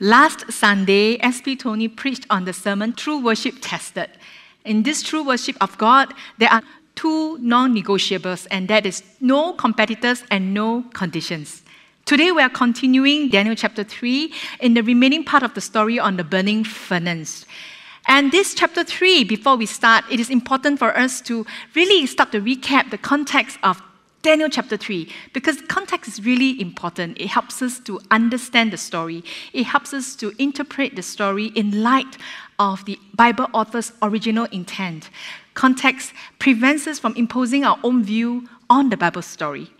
Last Sunday, S.P. Tony preached on the sermon, True Worship Tested. In this true worship of God, there are two non-negotiables, and that is no competitors and no conditions. Today, we are continuing Daniel chapter 3 in the remaining part of the story on the burning furnace. And this chapter 3, before we start, it is important for us to really start to recap the context of Daniel chapter 3, because context is really important. It helps us to understand the story. It helps us to interpret the story in light of the Bible author's original intent. Context prevents us from imposing our own view on the Bible story.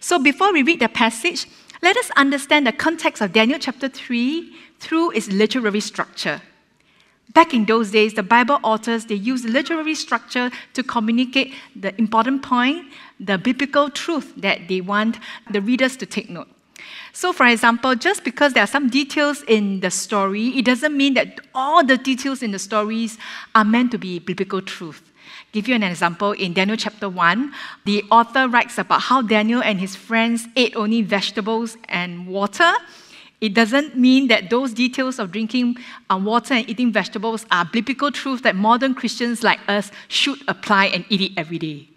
So before we read the passage, let us understand the context of Daniel chapter 3 through its literary structure. Back in those days, the Bible authors, they used literary structure to communicate the important point, the biblical truth that they want the readers to take note. So, for example, just because there are some details in the story, it doesn't mean that all the details in the stories are meant to be biblical truth. Give you an example, in Daniel chapter 1, the author writes about how Daniel and his friends ate only vegetables and water. It doesn't mean that those details of drinking water and eating vegetables are biblical truth that modern Christians like us should apply and eat it every day.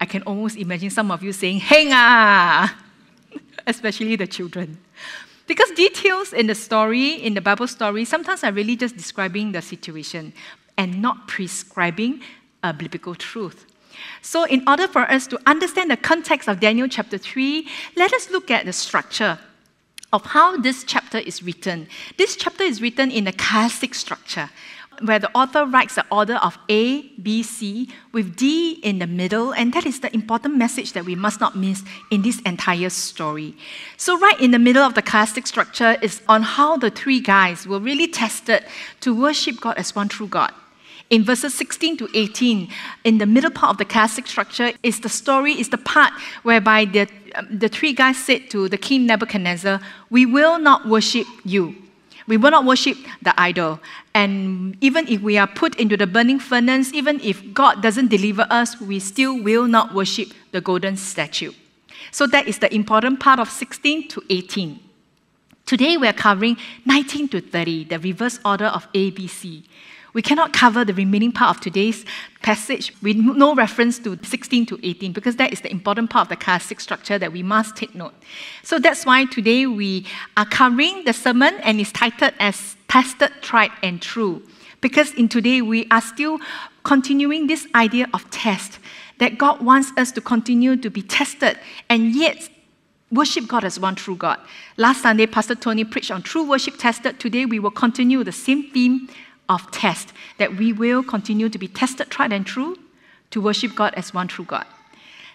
I can almost imagine some of you saying, "Heng ah!" especially the children. Because details in the story, in the Bible story, sometimes are really just describing the situation and not prescribing a biblical truth. So in order for us to understand the context of Daniel chapter 3, let us look at the structure of how this chapter is written. This chapter is written in a chiastic structure, where the author writes the order of A, B, C, with D in the middle, and that is the important message that we must not miss in this entire story. So right in the middle of the chiastic structure is on how the three guys were really tested to worship God as one true God. In verses 16 to 18, in the middle part of the chiastic structure, is the story, is the part whereby the three guys said to the king Nebuchadnezzar, "We will not worship you. We will not worship the idol. And even if we are put into the burning furnace, even if God doesn't deliver us, we still will not worship the golden statue." So that is the important part of 16 to 18. Today we are covering 19 to 30, the reverse order of A, B, C. We cannot cover the remaining part of today's passage with no reference to 16 to 18 because that is the important part of the chiastic structure that we must take note. So that's why today we are covering the sermon and it's titled as Tested, Tried and True, because in today we are still continuing this idea of test, that God wants us to continue to be tested and yet worship God as one true God. Last Sunday, Pastor Tony preached on True Worship Tested. Today we will continue the same theme of test, that we will continue to be tested, tried and true, to worship God as one true God.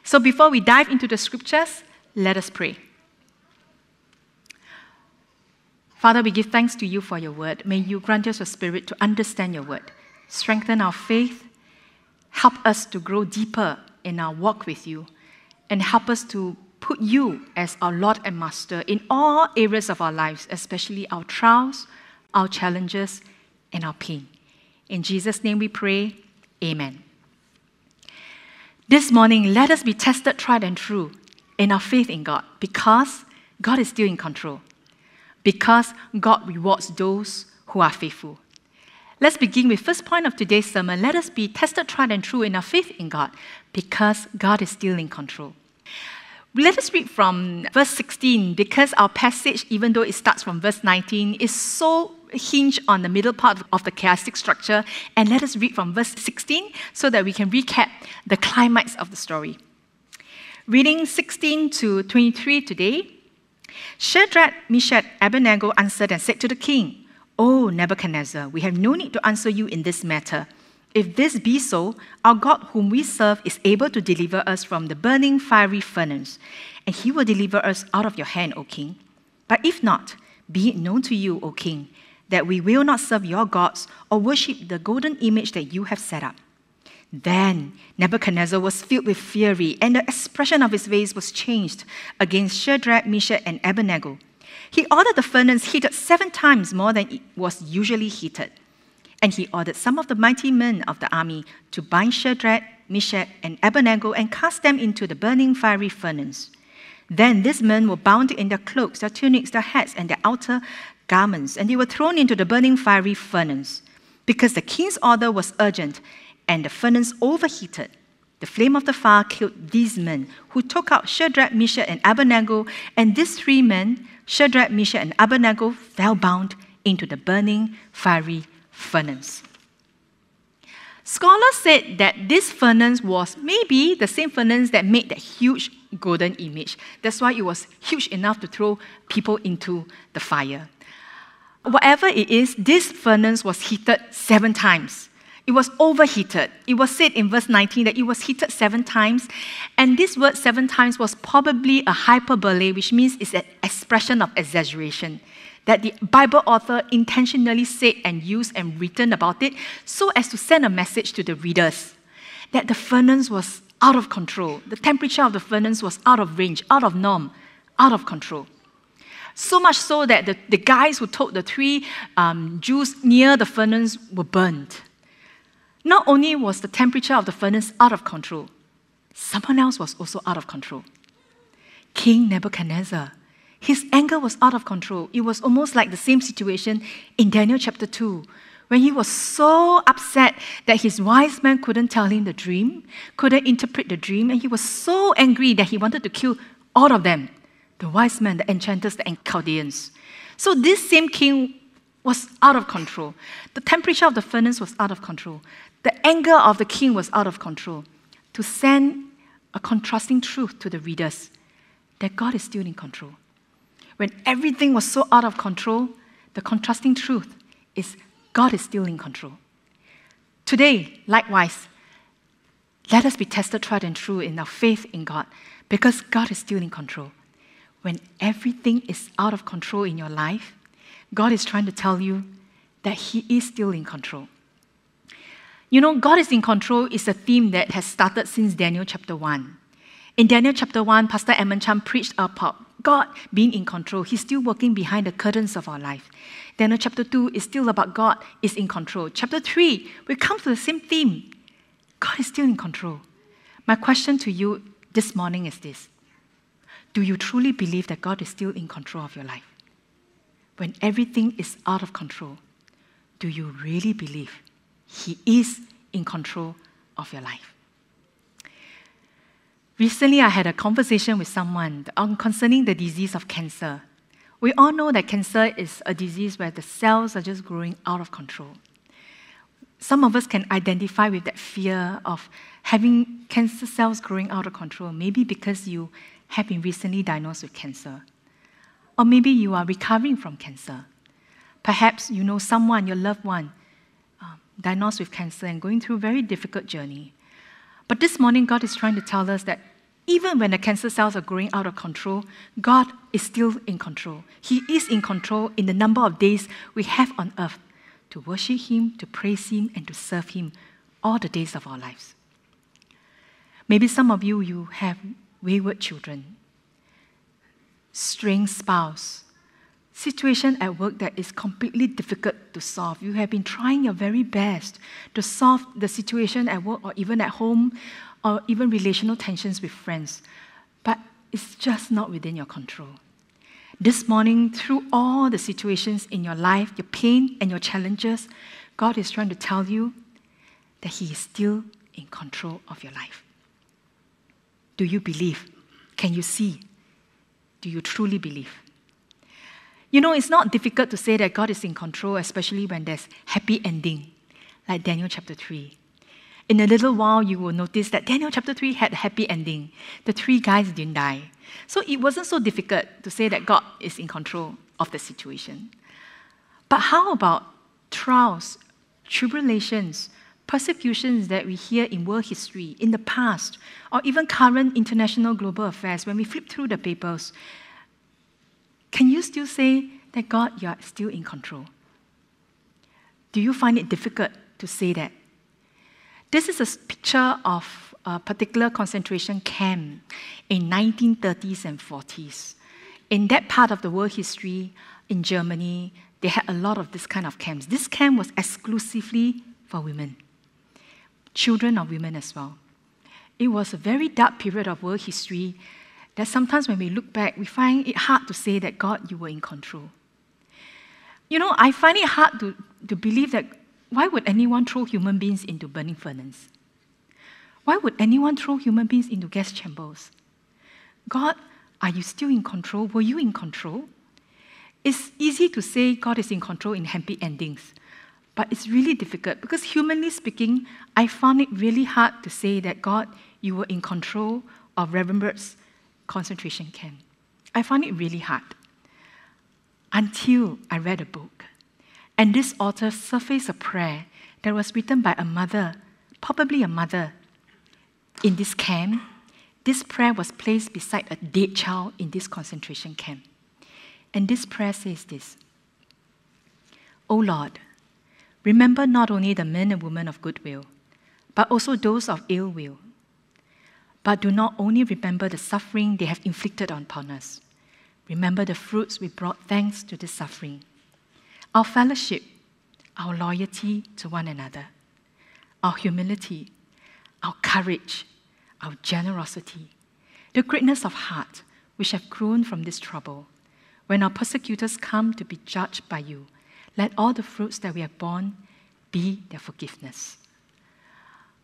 So before we dive into the scriptures, let us pray. Father, we give thanks to you for your word. May you grant us your spirit to understand your word. Strengthen our faith. Help us to grow deeper in our walk with you. And help us to put you as our Lord and Master in all areas of our lives, especially our trials, our challenges, and our pain. In Jesus' name we pray, amen. This morning, let us be tested, tried, and true in our faith in God, because God is still in control, because God rewards those who are faithful. Let's begin with first point of today's sermon. Let us be tested, tried, and true in our faith in God, because God is still in control. Let us read from verse 16, because our passage, even though it starts from verse 19, is so hinge on the middle part of the chiastic structure, and let us read from verse 16 so that we can recap the climax of the story. Reading 16 to 23 today, Shadrach, Meshach, Abednego answered and said to the king, "O Nebuchadnezzar, we have no need to answer you in this matter. If this be so, our God whom we serve is able to deliver us from the burning fiery furnace, and he will deliver us out of your hand, O king. But if not, Be it known to you, O king, that we will not serve your gods or worship the golden image that you have set up." Then Nebuchadnezzar was filled with fury, and the expression of his face was changed against Shadrach, Meshach, and Abednego. He ordered the furnace heated 7 times more than it was usually heated. And he ordered some of the mighty men of the army to bind Shadrach, Meshach, and Abednego and cast them into the burning fiery furnace. Then these men were bound in their cloaks, their tunics, their hats, and their outer garments, and they were thrown into the burning fiery furnace. Because the king's order was urgent, and the furnace overheated, the flame of the fire killed these men, who took out Shadrach, Meshach, and Abednego, and these 3 men, Shadrach, Meshach, and Abednego, fell bound into the burning fiery furnace. Scholars said that this furnace was maybe the same furnace that made that huge golden image. That's why it was huge enough to throw people into the fire. Whatever it is, this furnace was heated 7 times. It was overheated. It was said in verse 19 that it was heated 7 times. And this word 7 times was probably a hyperbole, which means it's an expression of exaggeration, that the Bible author intentionally said and used and written about it so as to send a message to the readers that the furnace was out of control. The temperature of the furnace was out of range, out of norm, out of control. So much so that the guys who told the 3 Jews near the furnace were burned. Not only was the temperature of the furnace out of control, someone else was also out of control. King Nebuchadnezzar. His anger was out of control. It was almost like the same situation in Daniel chapter 2, when he was so upset that his wise men couldn't tell him the dream, couldn't interpret the dream, and he was so angry that he wanted to kill all of them, the wise men, the enchanters, the Chaldeans. So this same king was out of control. The temperature of the furnace was out of control. The anger of the king was out of control. To send a contrasting truth to the readers that God is still in control. When everything was so out of control, the contrasting truth is God is still in control. Today, likewise, let us be tested, tried, and true in our faith in God, because God is still in control. When everything is out of control in your life, God is trying to tell you that He is still in control. You know, God is in control is a theme that has started since Daniel chapter 1. In Daniel chapter 1, Pastor Edmund Chan preached about God being in control. He's still working behind the curtains of our life. Daniel chapter 2 is still about God is in control. Chapter 3, we come to the same theme. God is still in control. My question to you this morning is this. Do you truly believe that God is still in control of your life? When everything is out of control, do you really believe He is in control of your life? Recently, I had a conversation with someone concerning the disease of cancer. We all know that cancer is a disease where the cells are just growing out of control. Some of us can identify with that fear of having cancer cells growing out of control, maybe because you have been recently diagnosed with cancer. Or maybe you are recovering from cancer. Perhaps you know someone, your loved one, diagnosed with cancer and going through a very difficult journey. But this morning, God is trying to tell us that even when the cancer cells are growing out of control, God is still in control. He is in control in the number of days we have on earth to worship Him, to praise Him, and to serve Him all the days of our lives. Maybe some of you, you have wayward children, straying spouse, situation at work that is completely difficult to solve. You have been trying your very best to solve the situation at work or even at home or even relational tensions with friends, but it's just not within your control. This morning, through all the situations in your life, your pain and your challenges, God is trying to tell you that He is still in control of your life. Do you believe? Can you see? Do you truly believe? You know, it's not difficult to say that God is in control, especially when there's happy ending, like Daniel chapter 3. In a little while, you will notice that Daniel chapter 3 had a happy ending. The 3 guys didn't die. So it wasn't so difficult to say that God is in control of the situation. But how about trials, tribulations, persecutions that we hear in world history, in the past, or even current international global affairs, when we flip through the papers? Can you still say that God, you are still in control? Do you find it difficult to say that? This is a picture of a particular concentration camp in 1930s and 40s. In that part of the world history, in Germany, they had a lot of this kind of camps. This camp was exclusively for women, children of women as well. It was a very dark period of world history that sometimes when we look back, we find it hard to say that, God, you were in control. You know, I find it hard to believe that why would anyone throw human beings into burning furnace? Why would anyone throw human beings into gas chambers? God, are you still in control? Were you in control? It's easy to say God is in control in happy endings, but it's really difficult because humanly speaking, I found it really hard to say that, God, you were in control of Ravensbrück concentration camp. I found it really hard until I read a book. And this author surfaced a prayer that was written by a mother, probably a mother, in this camp. This prayer was placed beside a dead child in this concentration camp. And this prayer says this: O Lord, remember not only the men and women of goodwill, but also those of ill will. But do not only remember the suffering they have inflicted upon us. Remember the fruits we brought thanks to this suffering. Our fellowship, our loyalty to one another, our humility, our courage, our generosity, the greatness of heart which have grown from this trouble. When our persecutors come to be judged by you, let all the fruits that we have borne be their forgiveness.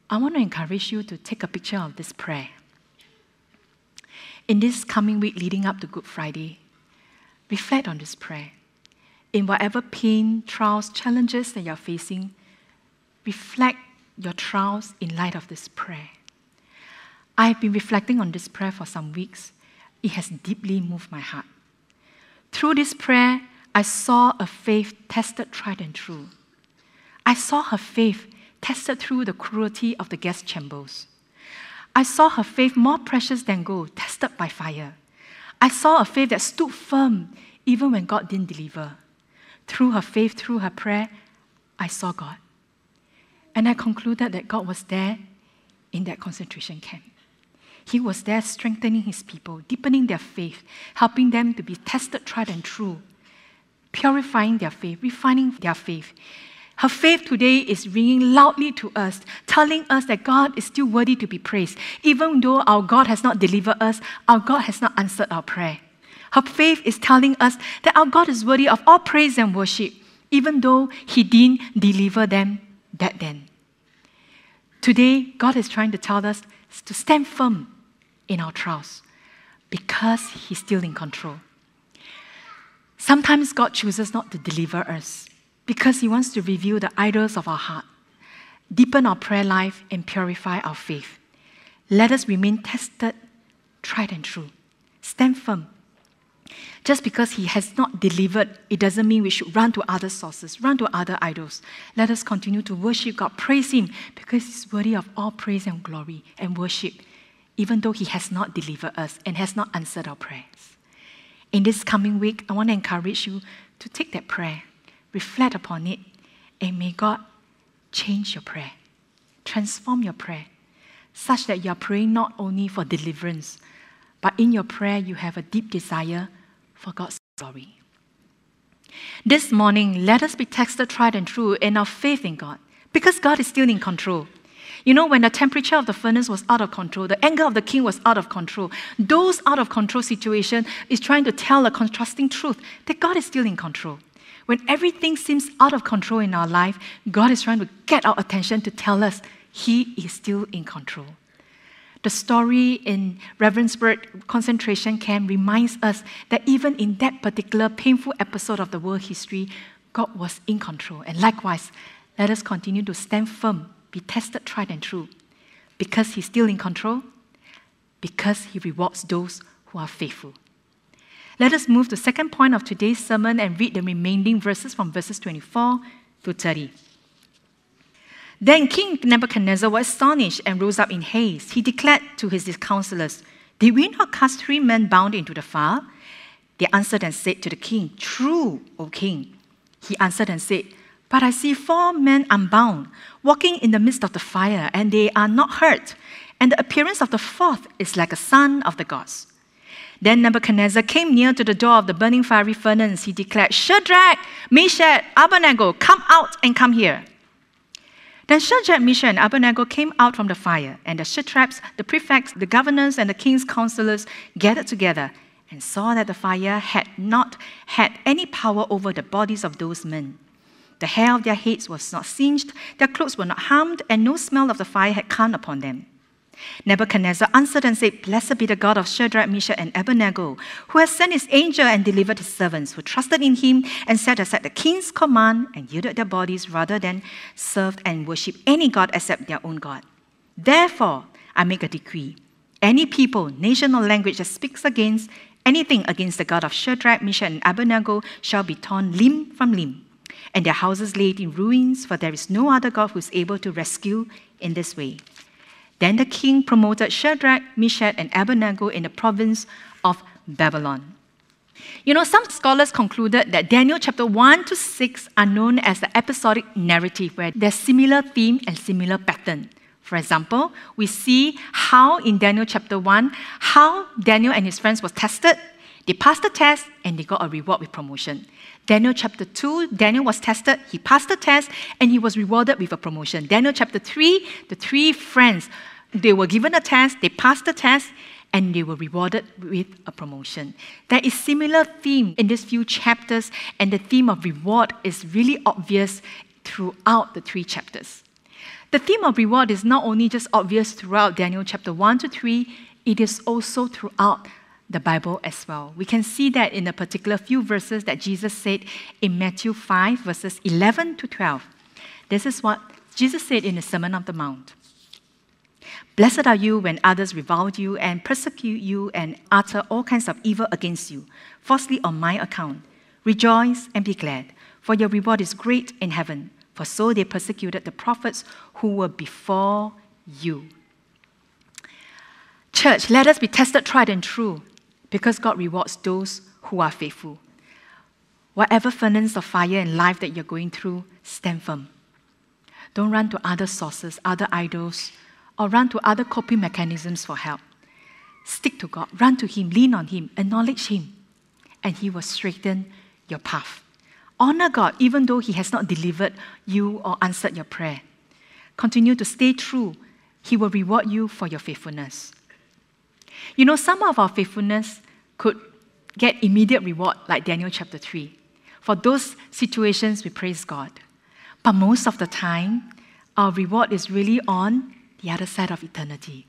I want to encourage you to take a picture of this prayer. In this coming week leading up to Good Friday, reflect on this prayer. In whatever pain, trials, challenges that you're facing, reflect your trials in light of this prayer. I have been reflecting on this prayer for some weeks. It has deeply moved my heart. Through this prayer, I saw a faith tested, tried and true. I saw her faith tested through the cruelty of the gas chambers. I saw her faith, more precious than gold, tested by fire. I saw a faith that stood firm even when God didn't deliver. Through her faith, through her prayer, I saw God. And I concluded that God was there in that concentration camp. He was there strengthening his people, deepening their faith, helping them to be tested, tried and true, purifying their faith, refining their faith. Her faith today is ringing loudly to us, telling us that God is still worthy to be praised. Even though our God has not delivered us, our God has not answered our prayer. Her faith is telling us that our God is worthy of all praise and worship, even though he didn't deliver them back then. Today, God is trying to tell us to stand firm in our trials because he's still in control. Sometimes God chooses not to deliver us because he wants to reveal the idols of our heart, deepen our prayer life, and purify our faith. Let us remain tested, tried and true. Stand firm. Just because he has not delivered, it doesn't mean we should run to other sources, run to other idols. Let us continue to worship God, praise him, because he's worthy of all praise and glory and worship, even though he has not delivered us and has not answered our prayers. In this coming week, I want to encourage you to take that prayer, reflect upon it, and may God change your prayer, transform your prayer, such that you are praying not only for deliverance, but in your prayer, you have a deep desire for God's glory. This morning, let us be tested, tried and true in our faith in God, because God is still in control. You know, when the temperature of the furnace was out of control, the anger of the king was out of control. Those out of control situation is trying to tell a contrasting truth that God is still in control. When everything seems out of control in our life, God is trying to get our attention to tell us he is still in control. The story in Ravensbrück concentration camp reminds us that even in that particular painful episode of the world history, God was in control. And likewise, let us continue to stand firm, be tested, tried and true, because he's still in control, because he rewards those who are faithful. Let us move to the second point of today's sermon and read the remaining verses from verses 24 to 30. Then King Nebuchadnezzar was astonished and rose up in haste. He declared to his counselors, "Did we not cast 3 men bound into the fire? They answered and said to the king, "True, O king." He answered and said, "But I see 4 men unbound, walking in the midst of the fire, and they are not hurt, and the appearance of the 4th is like a son of the gods." Then Nebuchadnezzar came near to the door of the burning fiery furnace. He declared, "Shadrach, Meshach, Abednego, come out and come here." Then Shadrach, Meshach, and Abednego came out from the fire, and the satraps, the prefects, the governors, and the king's counselors gathered together and saw that the fire had not had any power over the bodies of those men. The hair of their heads was not singed, their clothes were not harmed, and no smell of the fire had come upon them. Nebuchadnezzar answered and said, "Blessed be the God of Shadrach, Meshach, and Abednego, who has sent his angel and delivered his servants, who trusted in him and set aside the king's command and yielded their bodies rather than serve and worship any god except their own God. Therefore, I make a decree. Any people, nation, or language that speaks against anything against the God of Shadrach, Meshach, and Abednego shall be torn limb from limb, and their houses laid in ruins, for there is no other God who is able to rescue in this way." Then the king promoted Shadrach, Meshach, and Abednego in the province of Babylon. You know, some scholars concluded that Daniel chapter 1 to 6 are known as the episodic narrative, where there's similar theme and similar pattern. For example, we see how in Daniel chapter 1, how Daniel and his friends were tested. They passed the test and they got a reward with promotion. Daniel chapter 2, Daniel was tested, he passed the test, and he was rewarded with a promotion. Daniel chapter 3, the 3 friends, they were given a test, they passed the test, and they were rewarded with a promotion. There is similar theme in these few chapters, and the theme of reward is really obvious throughout the 3 chapters. The theme of reward is not only just obvious throughout Daniel chapter 1 to 3, it is also throughout the Bible as well. We can see that in a particular few verses that Jesus said in Matthew 5, verses 11 to 12. This is what Jesus said in the Sermon on the Mount. "Blessed are you when others revile you and persecute you and utter all kinds of evil against you, falsely on my account. Rejoice and be glad, for your reward is great in heaven, for so they persecuted the prophets who were before you." Church, let us be tested, tried, and true, because God rewards those who are faithful. Whatever furnace of fire and life that you're going through, stand firm. Don't run to other sources, other idols, or run to other coping mechanisms for help. Stick to God, run to Him, lean on Him, acknowledge Him, and He will straighten your path. Honor God, even though He has not delivered you or answered your prayer. Continue to stay true. He will reward you for your faithfulness. You know, some of our faithfulness could get immediate reward, like Daniel chapter 3. For those situations, we praise God. But most of the time, our reward is really on the other side of eternity,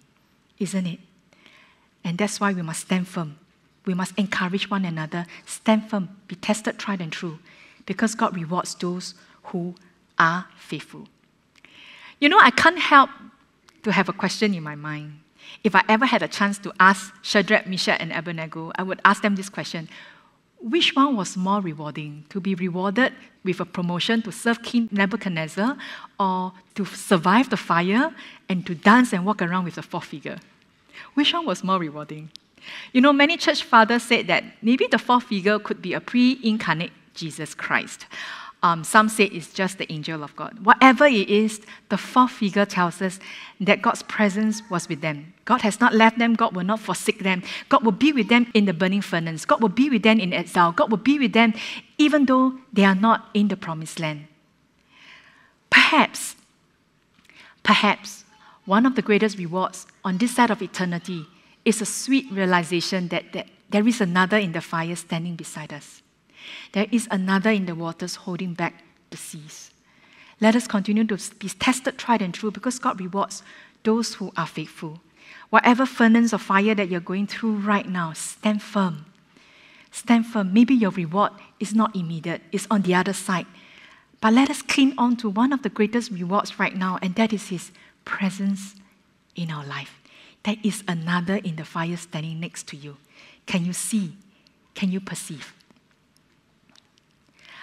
isn't it? And that's why we must stand firm. We must encourage one another, stand firm, be tested, tried, and true, because God rewards those who are faithful. You know, I can't help to have a question in my mind. If I ever had a chance to ask Shadrach, Meshach, and Abednego, I would ask them this question: which one was more rewarding, to be rewarded with a promotion to serve King Nebuchadnezzar, or to survive the fire and to dance and walk around with the 4th figure? Which one was more rewarding? You know, many church fathers said that maybe the 4th figure could be a pre-incarnate Jesus Christ. Some say it's just the angel of God. Whatever it is, the 4th figure tells us that God's presence was with them. God has not left them. God will not forsake them. God will be with them in the burning furnace. God will be with them in exile. God will be with them even though they are not in the promised land. Perhaps one of the greatest rewards on this side of eternity is a sweet realization that there is another in the fire standing beside us. There is another in the waters holding back the seas. Let us continue to be tested, tried, and true, because God rewards those who are faithful. Whatever furnace of fire that you're going through right now, stand firm. Stand firm. Maybe your reward is not immediate. It's on the other side. But let us cling on to one of the greatest rewards right now, and that is His presence in our life. There is another in the fire standing next to you. Can you see? Can you perceive?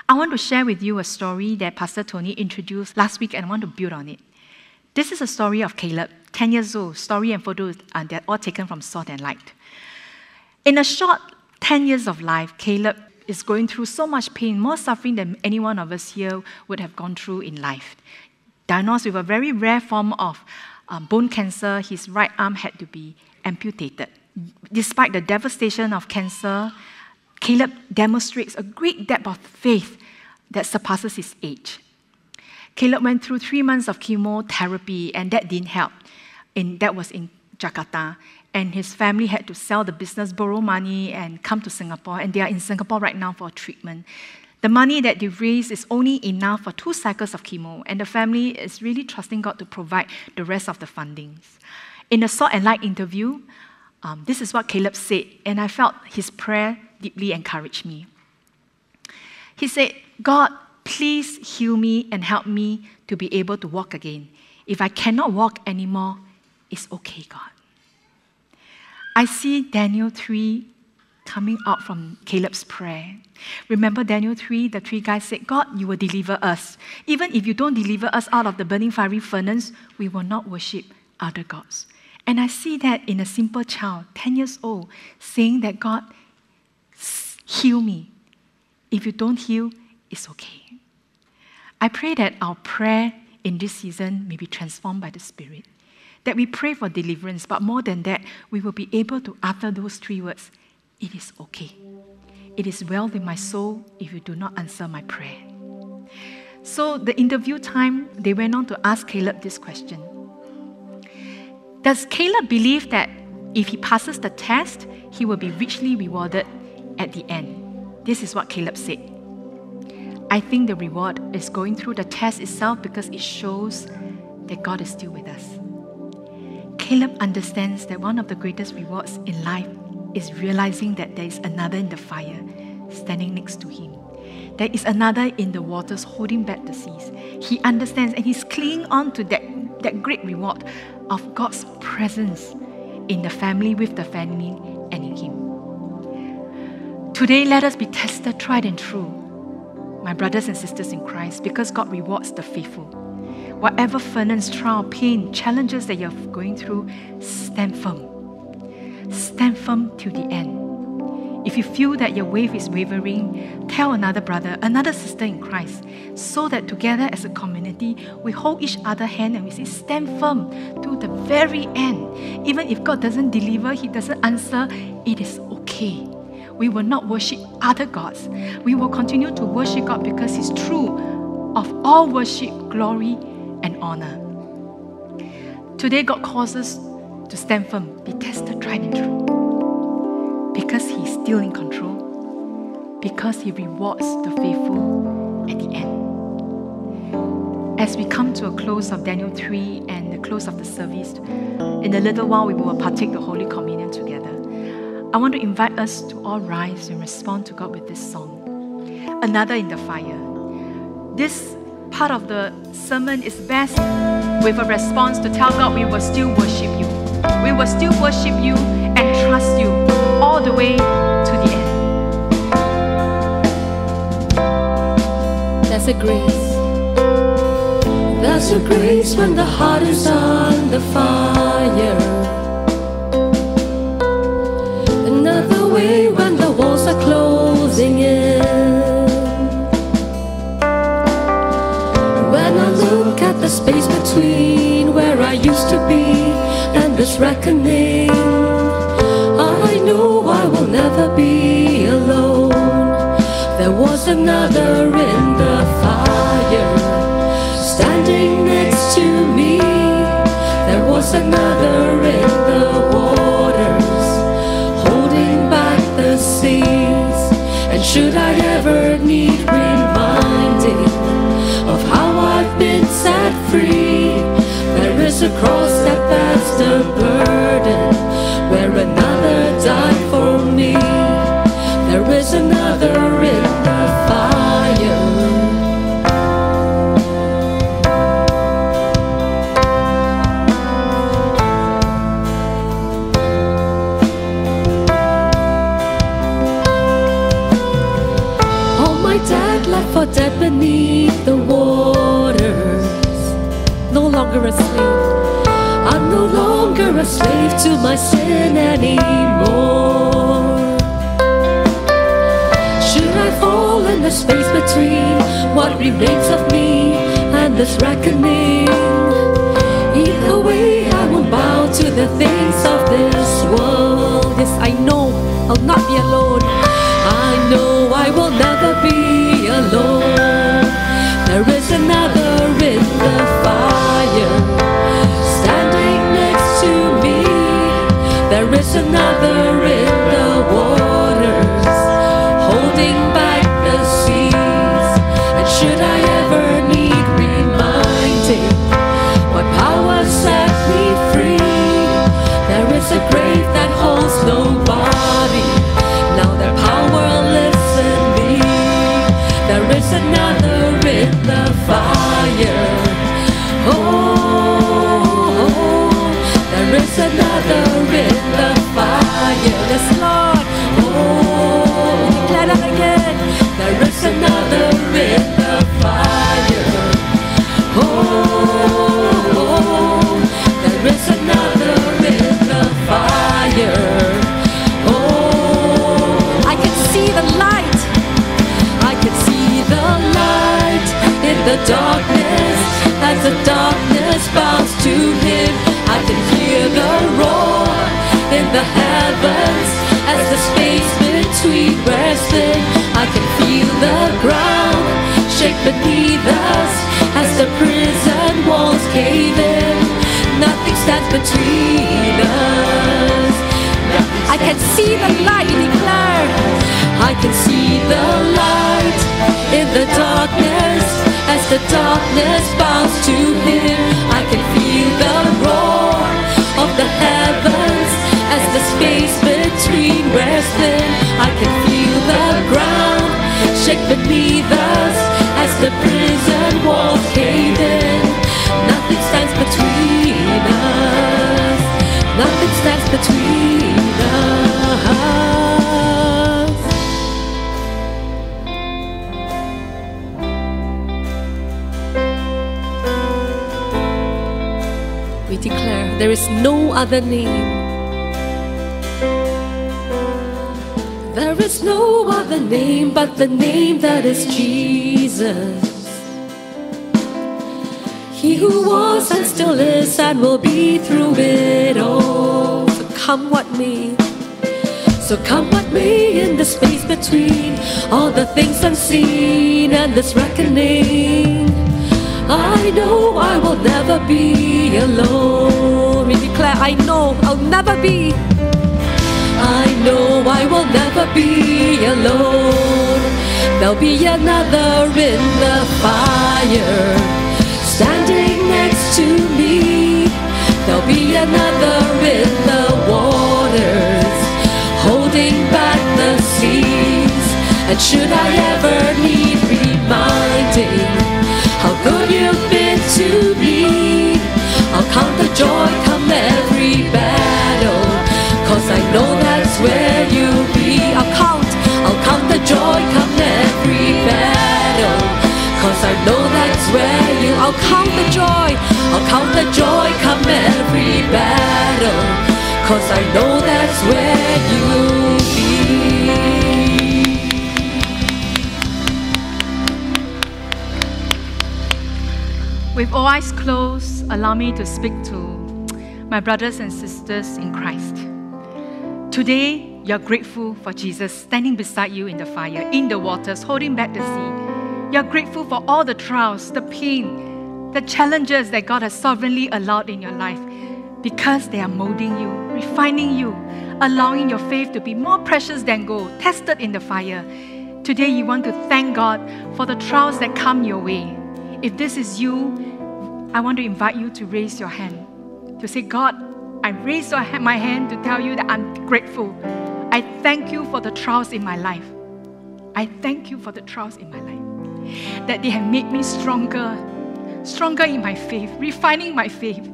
I want to share with you a story that Pastor Tony introduced last week, and I want to build on it. This is a story of Caleb, 10 years old. Story and photos, they're all taken from Sword and Light. In a short 10 years of life, Caleb is going through so much pain, more suffering than any one of us here would have gone through in life. Diagnosed with a very rare form of bone cancer, his right arm had to be amputated. Despite the devastation of cancer, Caleb demonstrates a great depth of faith that surpasses his age. Caleb went through 3 months of chemotherapy, and that didn't help. And that was in Jakarta. And his family had to sell the business, borrow money, and come to Singapore. And they are in Singapore right now for treatment. The money that they raise is only enough for 2 cycles of chemo. And the family is really trusting God to provide the rest of the fundings. In the Sword and Light interview, this is what Caleb said. And I felt his prayer deeply encouraged me. He said, "God, please heal me and help me to be able to walk again. If I cannot walk anymore, it's okay, God." I see Daniel 3 coming out from Caleb's prayer. Remember Daniel 3, the 3 guys said, "God, you will deliver us. Even if you don't deliver us out of the burning fiery furnace, we will not worship other gods." And I see that in a simple child, 10 years old, saying that, "God, heal me. If you don't heal, it's okay." I pray that our prayer in this season may be transformed by the Spirit, that we pray for deliverance, but more than that, we will be able to utter those 3 words, "It is okay. It is well with my soul if you do not answer my prayer." So the interview time, they went on to ask Caleb this question. Does Caleb believe that if he passes the test, he will be richly rewarded at the end? This is what Caleb said. "I think the reward is going through the test itself because it shows that God is still with us." Caleb understands that one of the greatest rewards in life is realizing that there is another in the fire standing next to him. There is another in the waters holding back the seas. He understands and he's clinging on to that great reward of God's presence in the family, with the family, and in him. Today, let us be tested, tried, and true, my brothers and sisters in Christ, because God rewards the faithful. Whatever furnace, trial, pain, challenges that you're going through, stand firm. Stand firm till the end. If you feel that your wave is wavering, tell another brother, another sister in Christ, so that together as a community, we hold each other's hand and we say, "Stand firm to the very end." Even if God doesn't deliver, He doesn't answer, it is okay. We will not worship other gods. We will continue to worship God because He's true of all worship, glory, and honor. Today, God calls us to stand firm, be tested, tried, and true, because He's still in control, because He rewards the faithful at the end. As we come to a close of Daniel 3 and the close of the service, in a little while we will partake the Holy Communion together. I want to invite us to all rise and respond to God with this song, "Another in the Fire." This part of the sermon is best with a response to tell God we will still worship You. We will still worship You and trust You all the way to the end. There's a grace. There's a grace when the heart is on the fire. Another way when the walls are closing in. When I look at the space between where I used to be and this reckoning, I know I will never be alone. There was another in the fire, standing next to me. There was another in the waters, holding back the seas. And should I ever need reminding of how I've been set free, there is a cross that bears the burden, where another died for me. There is another in the fire. All my dead left for dead beneath the waters. No longer a slave. I'm no longer a slave to my sin anymore. the space between what remains of me and this reckoning. Either way, I won't bow to the things of this world. Yes, I know I'll not be alone. I know I will never be alone. There is another in the fire standing next to me. There is another in the waters holding back the seas. And should I ever need reminding what power set me free? There is a grave that holds nobody. Now their power lives in me. There is another in the fire. Oh, there is another in the fire. Yes, Lord. Oh, declare that again. There is another in the fire. Oh, there is another in the fire. The darkness, as the darkness bows to him, I can hear the roar in the heavens, as the space between breasts thin, I can feel the ground shake beneath us, as the prison walls cave in, nothing stands between us. I can see the light, declare, I can see the light in the darkness. As the darkness bows to him, I can feel the roar of the heavens. As the space between breasts thin, I can feel the ground shake beneath us. As the prison walls cave in, nothing stands between us. Nothing stands between us. Declare there is no other name. There is no other name but the name that is Jesus. He who was and still is and will be through it all. So come what may. So come what may in the space between all the things unseen and this reckoning. I know I will never be alone. We declare, I know I'll never be. I know I will never be alone. There'll be another in the fire standing next to me. There'll be another in the waters holding back the seas. And should I ever need reminding how good you've been to me, I'll count the joy come every battle, cause I know that's where you'll be. I'll count the joy come every battle, cause I know that's where you. I'll count the joy come every battle, cause I know that's where you'll be. With all eyes closed, allow me to speak to my brothers and sisters in Christ. Today, you're grateful for Jesus standing beside you in the fire, in the waters, holding back the sea. You're grateful for all the trials, the pain, the challenges that God has sovereignly allowed in your life, because they are molding you, refining you, allowing your faith to be more precious than gold, tested in the fire. Today, you want to thank God for the trials that come your way. If this is you, I want to invite you to raise your hand, to say, God, I raise my hand to tell you that I'm grateful. I thank you for the trials in my life. I thank you for the trials in my life, that they have made me stronger in my faith, refining my faith,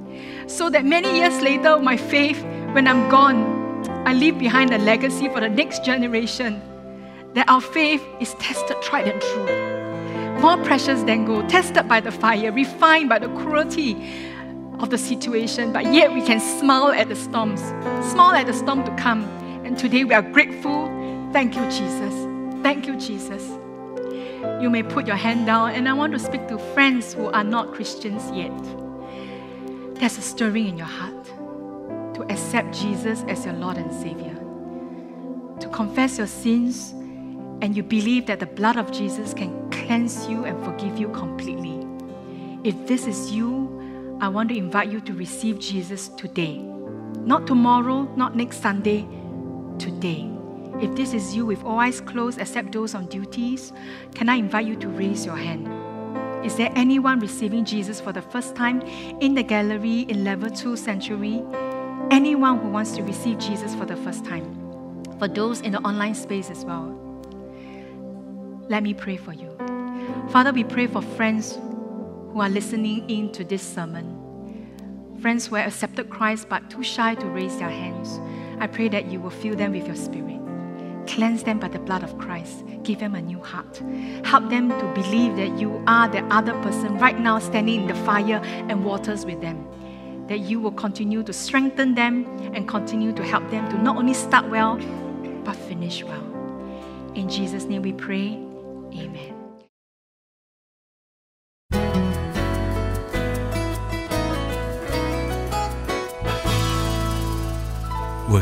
so that many years later, my faith, when I'm gone, I leave behind a legacy for the next generation, that our faith is tested, tried and true. More precious than gold, tested by the fire, refined by the cruelty of the situation, but yet we can smile at the storm to come. And today we are grateful. Thank you, Jesus. Thank you, Jesus. you may put your hand down. And I want to speak to friends who are not Christians yet. There's a stirring in your heart to accept Jesus as your Lord and Savior, to confess your sins, and you believe that the blood of Jesus can cleanse you and forgive you completely. If this is you, I want to invite you to receive Jesus today. Not tomorrow, not next Sunday, today. If this is you, with all eyes closed, except those on duties, can I invite you to raise your hand? Is there anyone receiving Jesus for the first time in the gallery in level 2 sanctuary? Anyone who wants to receive Jesus for the first time? For those in the online space as well, let me pray for you. Father, we pray for friends who are listening in to this sermon, friends who have accepted Christ but too shy to raise their hands. I pray that you will fill them with your Spirit. Cleanse them by the blood of Christ. Give them a new heart. Help them to believe that you are the other person right now standing in the fire and waters with them, that you will continue to strengthen them and continue to help them to not only start well, but finish well. In Jesus' name we pray. Amen. We're